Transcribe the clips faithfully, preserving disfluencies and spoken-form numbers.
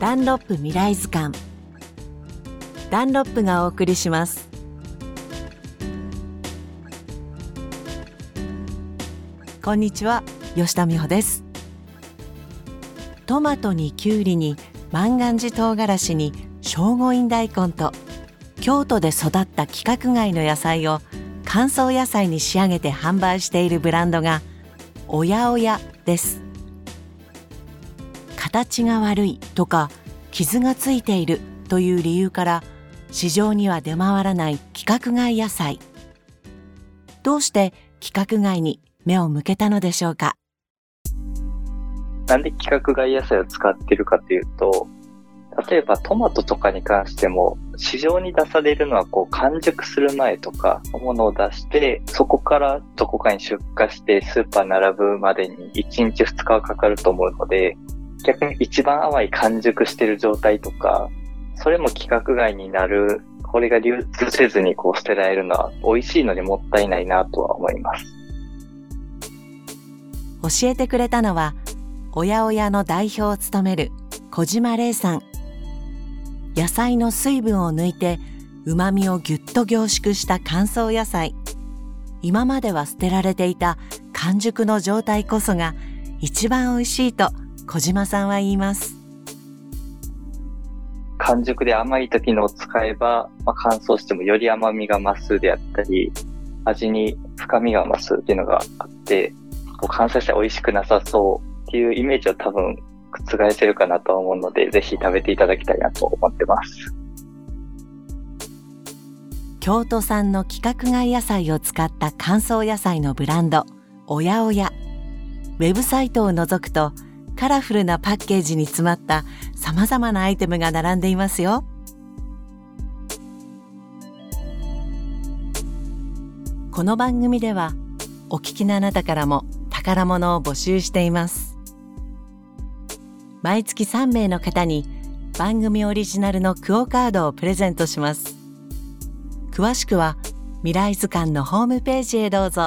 ダンロップ未来図鑑、ダンロップがお送りします。こんにちは、吉田美穂です。トマトにキュウリに万願寺唐辛子に聖護院大根と京都で育った規格外の野菜を乾燥野菜に仕上げて販売しているブランドがおやおやです。形が悪いとか傷がついているという理由から市場には出回らない規格外野菜。どうして規格外に目を向けたのでしょうか。なんで規格外野菜を使っているかというと、例えばトマトとかに関しても市場に出されるのはこう完熟する前とかのものを出して、そこからどこかに出荷してスーパー並ぶまでにいちにちふつかはかかると思うので、逆に一番淡い完熟している状態とか、それも規格外になる、これが流通せずにこう捨てられるのは美味しいのでもったいないなとは思います。教えてくれたのはおやおやの代表を務める小島玲さん。野菜の水分を抜いて旨味をぎゅっと凝縮した乾燥野菜、今までは捨てられていた完熟の状態こそが一番美味しいと小島さんは言います。完熟で甘い時のを使えば、まあ、乾燥してもより甘みが増すであったり、味に深みが増すっていうのがあって、乾燥したら美味しくなさそうっていうイメージを多分覆せるかなと思うので、ぜひ食べていただきたいなと思ってます。京都産の規格外野菜を使った乾燥野菜のブランドおやおや、ウェブサイトを覗くとカラフルなパッケージに詰まったさまざまなアイテムが並んでいますよ。この番組ではお聞きのあなたからも宝物を募集しています。毎月さんめいの方に番組オリジナルのクオカードをプレゼントします。詳しくは未来図鑑のホームページへどうぞ。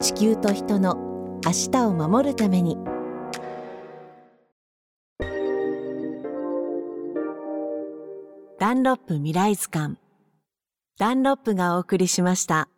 地球と人の明日を守るために、ダンロップ未来図鑑、ダンロップがお送りしました。